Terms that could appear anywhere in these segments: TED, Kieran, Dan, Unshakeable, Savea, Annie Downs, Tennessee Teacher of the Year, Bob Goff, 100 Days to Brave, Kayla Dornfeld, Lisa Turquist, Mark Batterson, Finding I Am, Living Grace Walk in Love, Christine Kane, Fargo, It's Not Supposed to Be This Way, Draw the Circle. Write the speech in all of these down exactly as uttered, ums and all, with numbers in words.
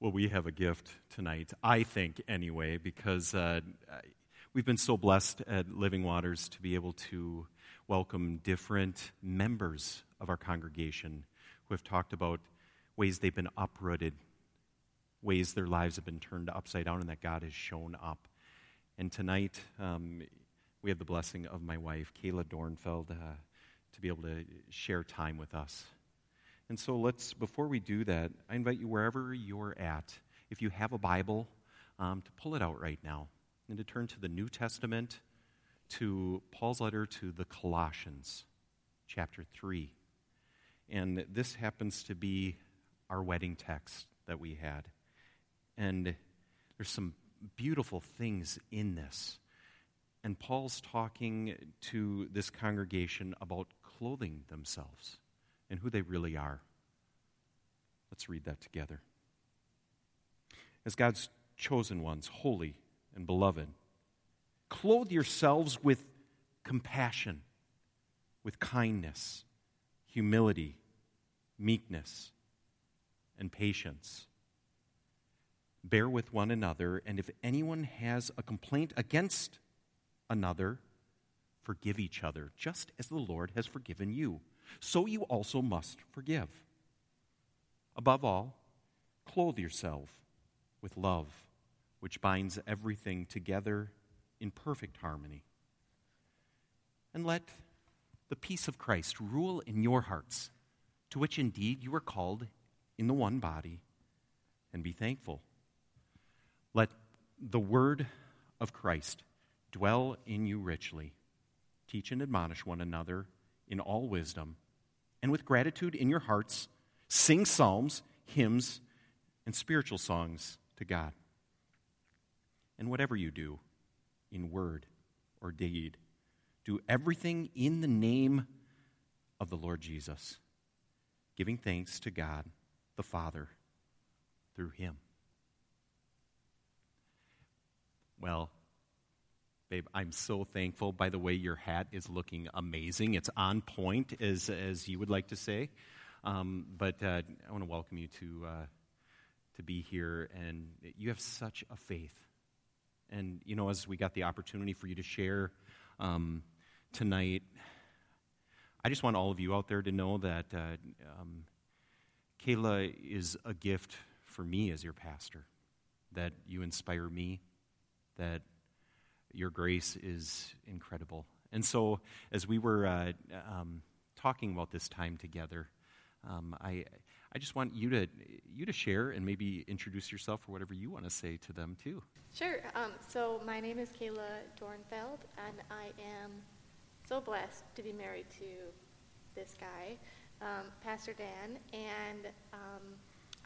Well, we have a gift tonight, I think, anyway, because uh, we've been so blessed at Living Waters to be able to welcome different members of our congregation who have talked about ways they've been uprooted, ways their lives have been turned upside down, and that God has shown up. And tonight, um, we have the blessing of my wife, Kayla Dornfeld, uh, to be able to share time with us. And so let's, before we do that, I invite you wherever you're at, if you have a Bible, um, to pull it out right now and to turn to the New Testament, to Paul's letter to the Colossians, chapter three. And this happens to be our wedding text that we had. And there's some beautiful things in this. And Paul's talking to this congregation about clothing themselves and who they really are. Let's read that together. As God's chosen ones, holy and beloved, clothe yourselves with compassion, with kindness, humility, meekness, and patience. Bear with one another, and if anyone has a complaint against another, forgive each other, just as the Lord has forgiven you. So you also must forgive. Above all, clothe yourself with love, which binds everything together in perfect harmony. And let the peace of Christ rule in your hearts, to which indeed you are called in the one body, and be thankful. Let the word of Christ dwell in you richly. Teach and admonish one another in all wisdom, and with gratitude in your hearts, sing psalms, hymns, and spiritual songs to God. And whatever you do, in word or deed, do everything in the name of the Lord Jesus, giving thanks to God the Father through him. Well, babe, I'm so thankful. By the way, your hat is looking amazing. It's on point, as as you would like to say. Um, but uh, I want to welcome you to uh, to be here. And you have such a faith. And, you know, as we got the opportunity for you to share um, tonight, I just want all of you out there to know that uh, um, Kayla is a gift for me as your pastor, that you inspire me, that your grace is incredible. And so as we were uh, um, talking about this time together, um, I I just want you to you to share and maybe introduce yourself or whatever you want to say to them too. Sure. Um, so my name is Kayla Dornfeld, and I am so blessed to be married to this guy, um, Pastor Dan. And um,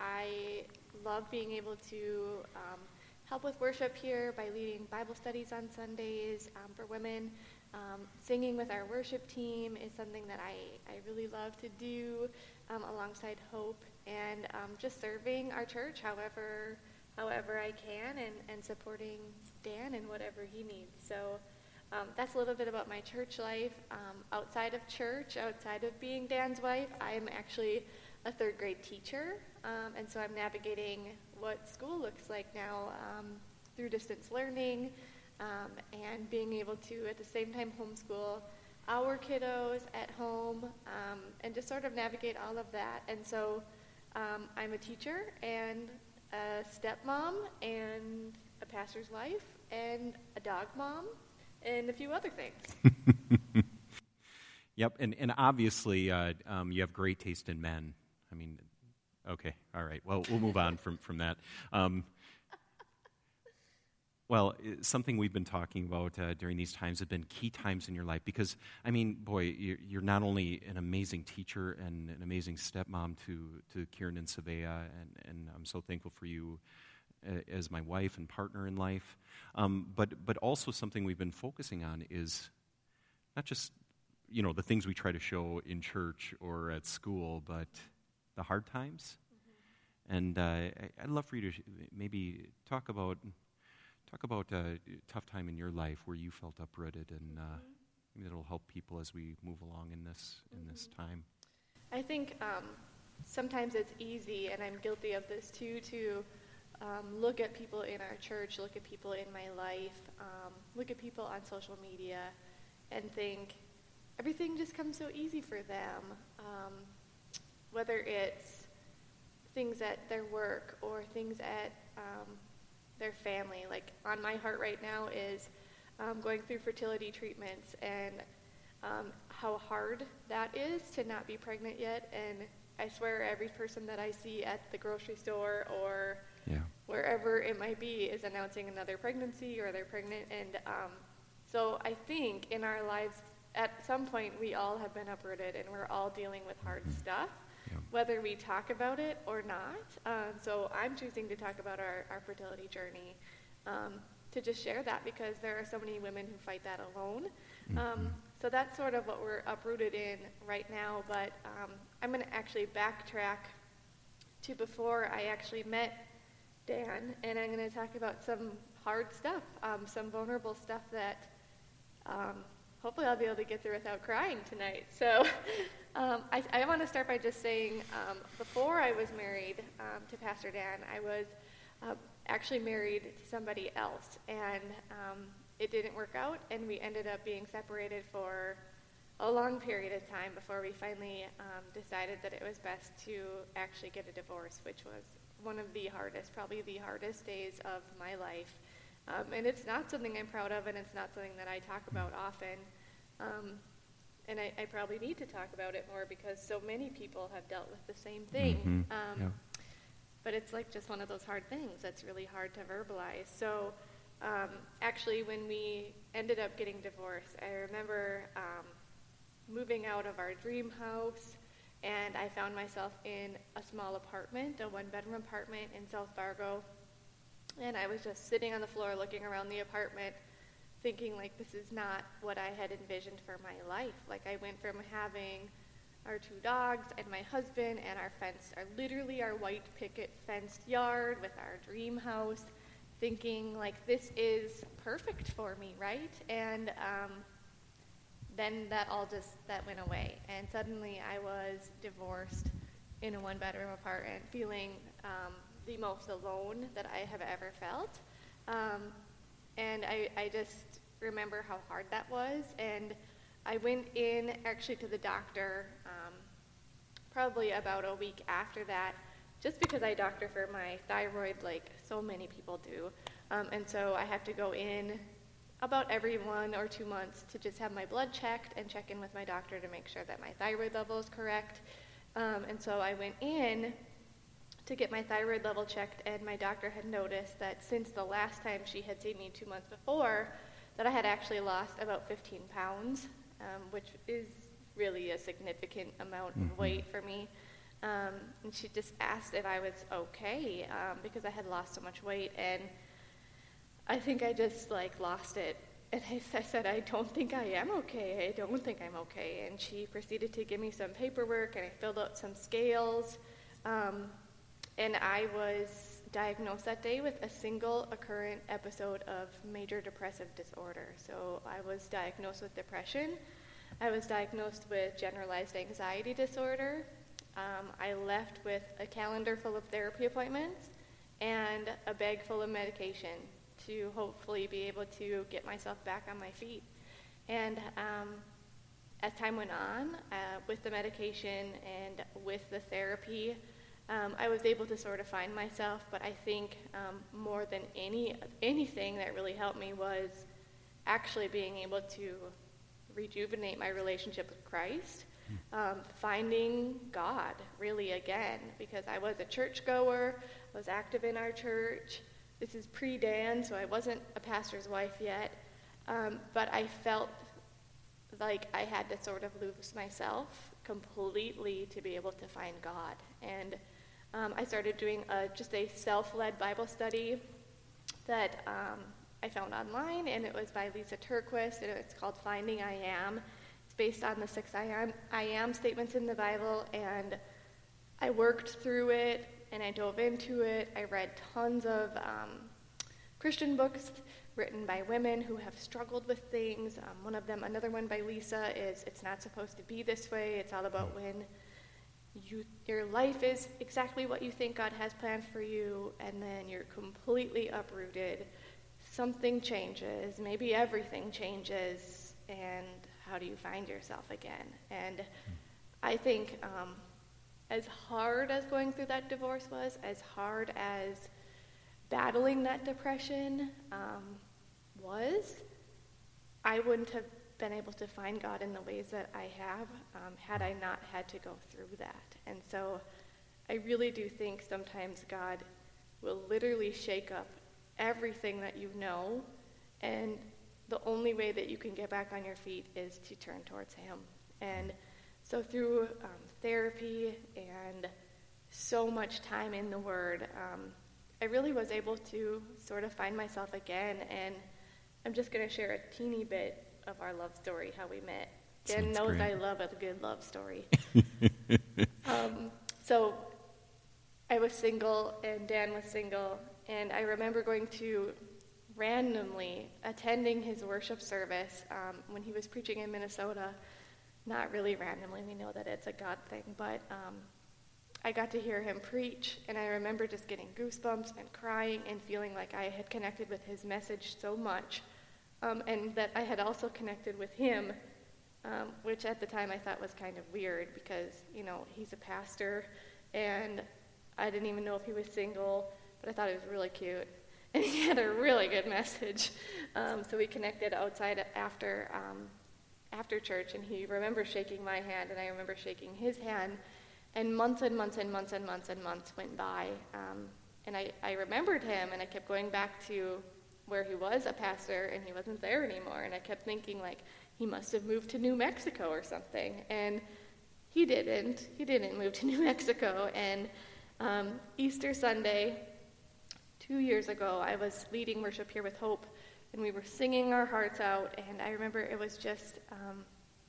I love being able to Um, help with worship here by leading Bible studies on Sundays um, for women. Um, singing with our worship team is something that I, I really love to do um, alongside Hope, and um, just serving our church however however I can, and, and supporting Dan in whatever he needs. So um, that's a little bit about my church life. Um, outside of church, outside of being Dan's wife, I'm actually a third grade teacher, um, and so I'm navigating what school looks like now um, through distance learning um, and being able to at the same time homeschool our kiddos at home um, and just sort of navigate all of that. And so um, I'm a teacher and a stepmom and a pastor's wife and a dog mom and a few other things. Yep, and, and obviously uh, um, you have great taste in men. I mean, okay, all right. Well, we'll move on from, from that. Um, well, something we've been talking about uh, during these times have been key times in your life because, I mean, boy, you're, you're not only an amazing teacher and an amazing stepmom to, to Kieran and Savea, and, and I'm so thankful for you as my wife and partner in life, um, but but also something we've been focusing on is not just, you know, the things we try to show in church or at school, but the hard times. Mm-hmm. And uh, I, I'd love for you to sh- maybe talk about talk about a tough time in your life where you felt uprooted, and uh, maybe that'll help people as we move along in this in mm-hmm. this time. I think um, sometimes it's easy, and I'm guilty of this too, to um, look at people in our church, look at people in my life, um, look at people on social media, and think everything just comes so easy for them. Um, whether it's things at their work or things at um, their family. Like, on my heart right now is um, going through fertility treatments, and um, how hard that is to not be pregnant yet. And I swear every person that I see at the grocery store or yeah. wherever it might be is announcing another pregnancy or they're pregnant. And um, so I think in our lives, at some point, we all have been uprooted, and we're all dealing with hard mm-hmm. stuff, yeah. whether we talk about it or not. Um, so I'm choosing to talk about our, our fertility journey, um, to just share that, because there are so many women who fight that alone. Mm-hmm. Um, so that's sort of what we're uprooted in right now. But um, I'm going to actually backtrack to before I actually met Dan, and I'm going to talk about some hard stuff, um, some vulnerable stuff that... Um, Hopefully I'll be able to get through without crying tonight. So um, I, I want to start by just saying, um, before I was married um, to Pastor Dan, I was uh, actually married to somebody else. And um, it didn't work out, and we ended up being separated for a long period of time before we finally um, decided that it was best to actually get a divorce, which was one of the hardest, probably the hardest days of my life. Um, and it's not something I'm proud of, and it's not something that I talk about often. Um, and I, I probably need to talk about it more, because so many people have dealt with the same thing. Mm-hmm. Um, yeah. But it's like just one of those hard things that's really hard to verbalize. So um, actually, when we ended up getting divorced, I remember um, moving out of our dream house, and I found myself in a small apartment, a one-bedroom apartment in South Fargo. And I was just sitting on the floor looking around the apartment thinking, like, this is not what I had envisioned for my life. Like, I went from having our two dogs and my husband and our fence, our literally our white picket fenced yard with our dream house, thinking, like, this is perfect for me, right? And um, then that all just, that went away. And suddenly I was divorced in a one-bedroom apartment, feeling... Um, the most alone that I have ever felt. Um, and I, I just remember how hard that was. And I went in actually to the doctor um, probably about a week after that, just because I doctor for my thyroid like so many people do. Um, and so I have to go in about every one or two months to just have my blood checked and check in with my doctor to make sure that my thyroid level is correct. Um, and so I went in to get my thyroid level checked, and my doctor had noticed that since the last time she had seen me two months before, that I had actually lost about fifteen pounds, um, which is really a significant amount of weight for me. Um, and she just asked if I was okay, um, because I had lost so much weight, and I think I just like lost it. And I, I said, I don't think I am okay. I don't think I'm okay. And she proceeded to give me some paperwork, and I filled out some scales. Um, And I was diagnosed that day with a single occurrent episode of major depressive disorder. So I was diagnosed with depression. I was diagnosed with generalized anxiety disorder. Um, I left with a calendar full of therapy appointments and a bag full of medication to hopefully be able to get myself back on my feet. And um, as time went on, uh, with the medication and with the therapy, Um, I was able to sort of find myself, but I think um, more than any anything that really helped me was actually being able to rejuvenate my relationship with Christ, um, finding God really again, because I was a churchgoer, I was active in our church. This is pre-Dan, so I wasn't a pastor's wife yet, um, but I felt like I had to sort of lose myself completely to be able to find God. And Um, I started doing a, just a self-led Bible study that um, I found online, and it was by Lisa Turquist, and it's called Finding I Am. It's based on the six I am, I am statements in the Bible, and I worked through it, and I dove into it. I read tons of um, Christian books written by women who have struggled with things. Um, one of them, another one by Lisa, is It's Not Supposed to Be This Way. It's all about when you, your life is exactly what you think God has planned for you, and then you're completely uprooted. Something changes, maybe everything changes, and how do you find yourself again? And I think um, as hard as going through that divorce was, as hard as battling that depression um, was, I wouldn't have been able to find God in the ways that I have um, had I not had to go through that. And so I really do think sometimes God will literally shake up everything that you know, and the only way that you can get back on your feet is to turn towards Him. And so through um, therapy and so much time in the Word, um, I really was able to sort of find myself again. And I'm just going to share a teeny bit of our love story, how we met. Dan knows I love a good love story. um, so I was single and Dan was single, and I remember going to randomly attending his worship service um, when he was preaching in Minnesota. Not really randomly, we know that it's a God thing, but um, I got to hear him preach, and I remember just getting goosebumps and crying and feeling like I had connected with his message so much, um, and that I had also connected with him, um, which at the time I thought was kind of weird because, you know, he's a pastor, and I didn't even know if he was single, but I thought he was really cute, and he had a really good message. Um, so we connected outside after, um, after church, and he remembers shaking my hand, and I remember shaking his hand. And months and months and months and months and months went by, um, and I, I remembered him, and I kept going back to where he was a pastor, and he wasn't there anymore, and I kept thinking, like, he must have moved to New Mexico or something, and he didn't. He didn't move to New Mexico, and um, Easter Sunday, two years ago, I was leading worship here with Hope, and we were singing our hearts out, and I remember it was just um,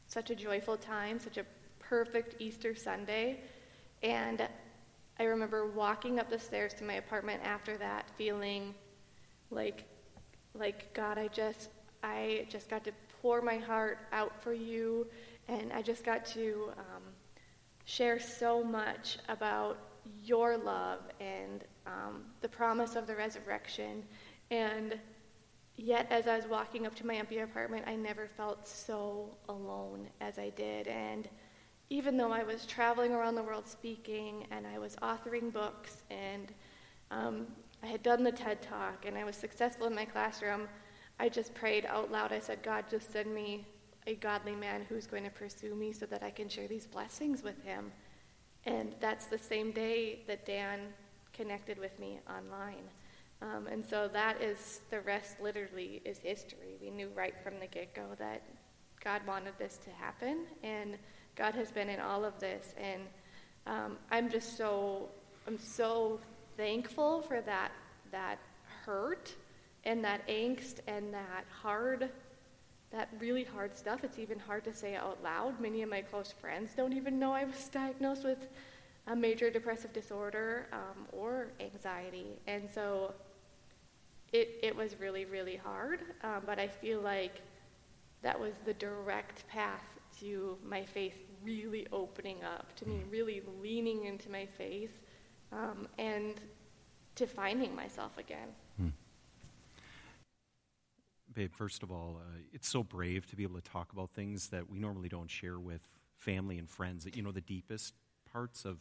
such a joyful time, such a perfect Easter Sunday. And I remember walking up the stairs to my apartment after that, feeling like, like God, I just, I just got to pour my heart out for you, and I just got to um, share so much about your love and um, the promise of the resurrection. And yet, as I was walking up to my empty apartment, I never felt so alone as I did. And even though I was traveling around the world speaking, and I was authoring books, and um, I had done the TED Talk, and I was successful in my classroom, I just prayed out loud. I said, God, just send me a godly man who's going to pursue me so that I can share these blessings with him. And that's the same day that Dan connected with me online. Um, and so that is, the rest literally is history. We knew right from the get-go that God wanted this to happen, and God has been in all of this, and um, I'm just so, I'm so thankful for that, that hurt, and that angst, and that hard, that really hard stuff. It's even hard to say out loud. Many of my close friends don't even know I was diagnosed with a major depressive disorder um, or anxiety, and so it, it was really, really hard, um, but I feel like that was the direct path to my faith really opening up, to me really leaning into my faith, um, and to finding myself again. Hmm. Babe, first of all, uh, it's so brave to be able to talk about things that we normally don't share with family and friends, that, you know, the deepest parts of,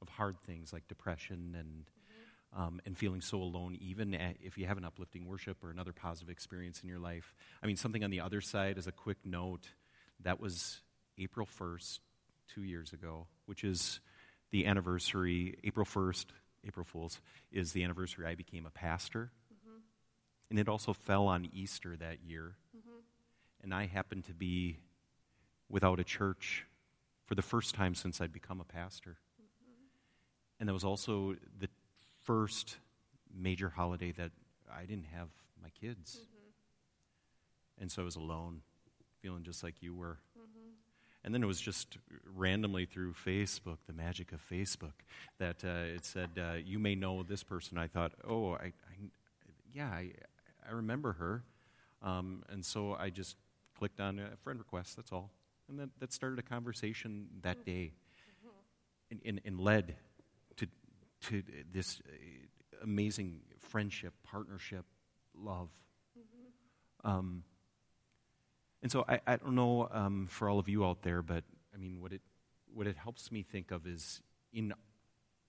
of hard things like depression and mm-hmm. um, and feeling so alone, even at, if you have an uplifting worship or another positive experience in your life. I mean, something on the other side, as a quick note, that was April first, two years ago, which is the anniversary. April first, April Fool's, is the anniversary I became a pastor. Mm-hmm. And it also fell on Easter that year. Mm-hmm. And I happened to be without a church for the first time since I'd become a pastor. Mm-hmm. And that was also the first major holiday that I didn't have my kids. Mm-hmm. And so I was alone, feeling just like you were. Mm-hmm. And then it was just randomly through Facebook, the magic of Facebook, that uh, it said, uh, you may know this person. I thought, oh, I, I yeah, I, I remember her. Um, and so I just clicked on a friend request, that's all. And that, that started a conversation that day. Mm-hmm. and, and, and led to to this amazing friendship, partnership, love. Mm-hmm. Um, and so I, I don't know um, for all of you out there, but I mean, what it what it helps me think of is in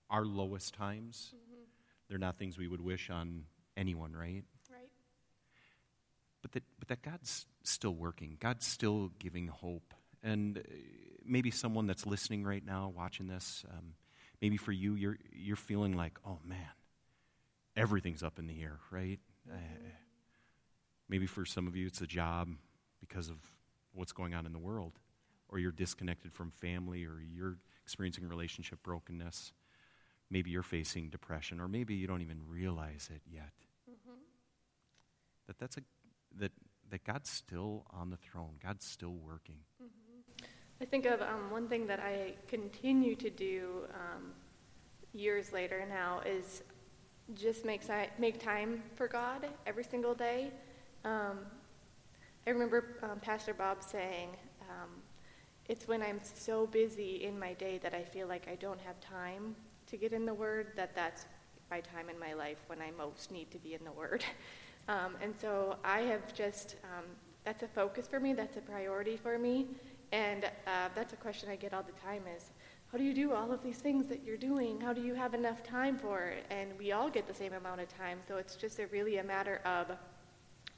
our lowest times, mm-hmm. they're not things we would wish on anyone, right? Right. But that but that God's still working. God's still giving hope. And maybe someone that's listening right now, watching this, um, maybe for you, you're you're feeling like, oh man, everything's up in the air, right? Mm-hmm. Uh, maybe for some of you, it's a job because of what's going on in the world, or you're disconnected from family, or you're experiencing relationship brokenness. Maybe you're facing depression, or maybe you don't even realize it yet. Mm-hmm. That that's a that that God's still on the throne. God's still working. Mm-hmm. I think of um, one thing that I continue to do um, years later now is just make, si- make time for God every single day. Um, I remember um, Pastor Bob saying, um, it's when I'm so busy in my day that I feel like I don't have time to get in the Word, that that's my time in my life when I most need to be in the Word. um, and so I have just, um, that's a focus for me, that's a priority for me. And uh, that's a question I get all the time is, how do you do all of these things that you're doing? How do you have enough time for it? And we all get the same amount of time. So it's just a really a matter of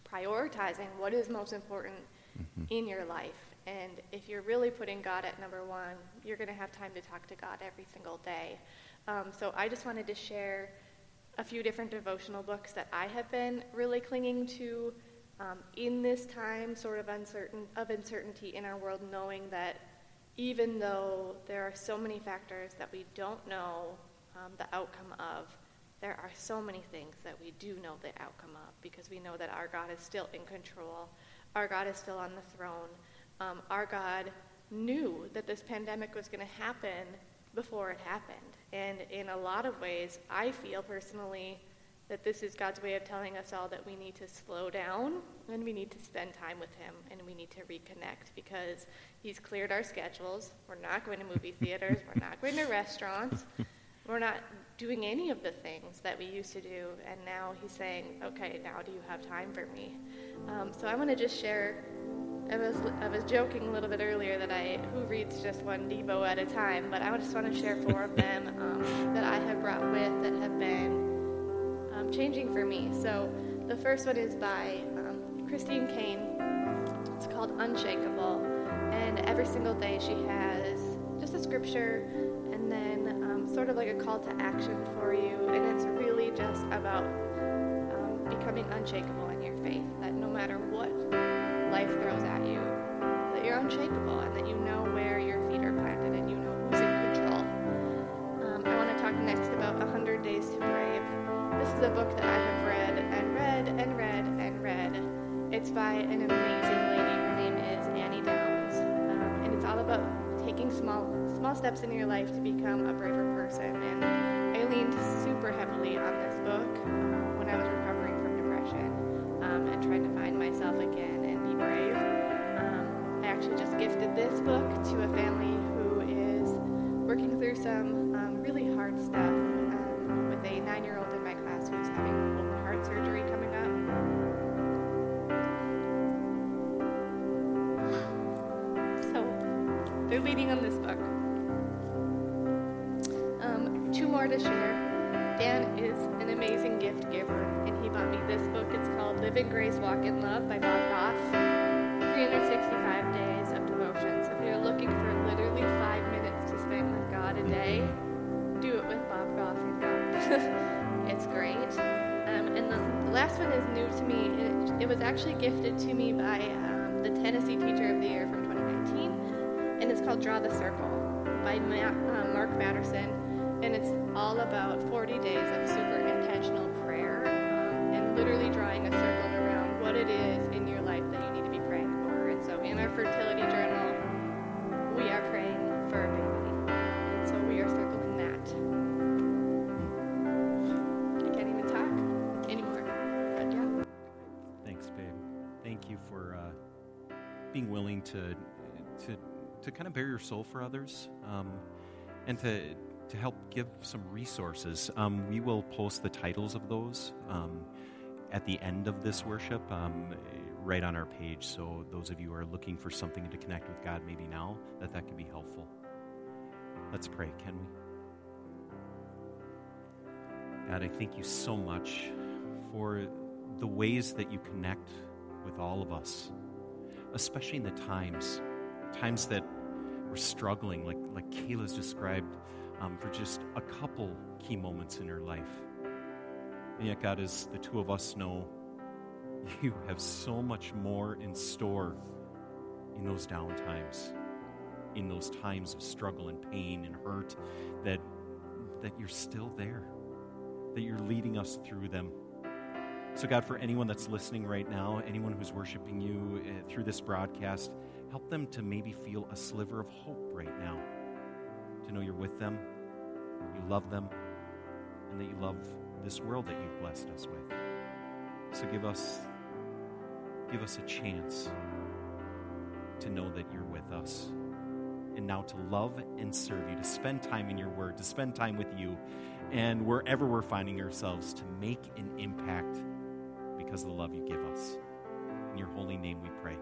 prioritizing what is most important mm-hmm. in your life. And if you're really putting God at number one, you're going to have time to talk to God every single day. Um, so I just wanted to share a few different devotional books that I have been really clinging to Um, in this time sort of uncertain of uncertainty in our world, knowing that even though there are so many factors that we don't know um, the outcome of, there are so many things that we do know the outcome of, because we know that our God is still in control. Our God is still on the throne. Um, our God knew that this pandemic was going to happen before it happened. And in a lot of ways, I feel personally that this is God's way of telling us all that we need to slow down and we need to spend time with him and we need to reconnect, because he's cleared our schedules. We're not going to movie theaters. We're not going to restaurants. We're not doing any of the things that we used to do. And now he's saying, okay, now do you have time for me? Um, so I want to just share, I was, I was joking a little bit earlier that I, who reads just one Devo at a time, but I just want to share four of them um, that I have brought with that have been changing for me. So the first one is by um, Christine Kane. It's called Unshakeable, and every single day she has just a scripture and then um, sort of like a call to action for you, and it's really just about um, becoming unshakable in your faith, that no matter what life throws at you, that you're unshakable and that you know where your feet are planted and you know who's in control. Um, I want to talk next about one hundred Days to Brave. This is a book that I have read and read and read and read. It's by an amazing lady. Her name is Annie Downs. Um, and it's all about taking small small steps in your life to become a braver person. And I leaned super heavily on this book um, when I was recovering from depression um, and trying to find myself again and be brave. Um, I actually just gifted this book to a family who is working through some um, really hard stuff um, with a nine-year-old who's having open heart surgery coming up. So, they're leading on this book. Um, two more to share. Dan is an amazing gift giver, and he bought me this book. It's called Living Grace Walk in Love by Bob Goff. three hundred sixty-five days of devotion. So if you're looking for literally five minutes to spend with God a day, do it with Bob Goff and God. It's great. Um, and the last one is new to me. It, it was actually gifted to me by um, the Tennessee Teacher of the Year from twenty nineteen, and it's called Draw the Circle by Ma- uh, Mark Batterson, and it's all about forty days of super intentional prayer um, and literally drawing a circle around what it is in your life that you need to be praying for. And so in our fertility journal, we are praying for a baby, and so we are circling that. Being willing to to to kind of bare your soul for others, um, and to to help give some resources. Um, we will post the titles of those um, at the end of this worship, um, right on our page. So those of you who are looking for something to connect with God, maybe now, that that could be helpful. Let's pray, can we? God, I thank you so much for the ways that you connect with all of us, especially in the times, times that we're struggling, like, like Kayla's described um, for just a couple key moments in her life. And yet, God, as the two of us know, you have so much more in store in those down times, in those times of struggle and pain and hurt, that that you're still there, that you're leading us through them. So, God, for anyone that's listening right now, anyone who's worshiping you through this broadcast, help them to maybe feel a sliver of hope right now, to know you're with them, you love them, and that you love this world that you've blessed us with. So give us, give us a chance to know that you're with us, and now to love and serve you, to spend time in your word, to spend time with you, and wherever we're finding ourselves, to make an impact because of the love you give us. In your holy name we pray.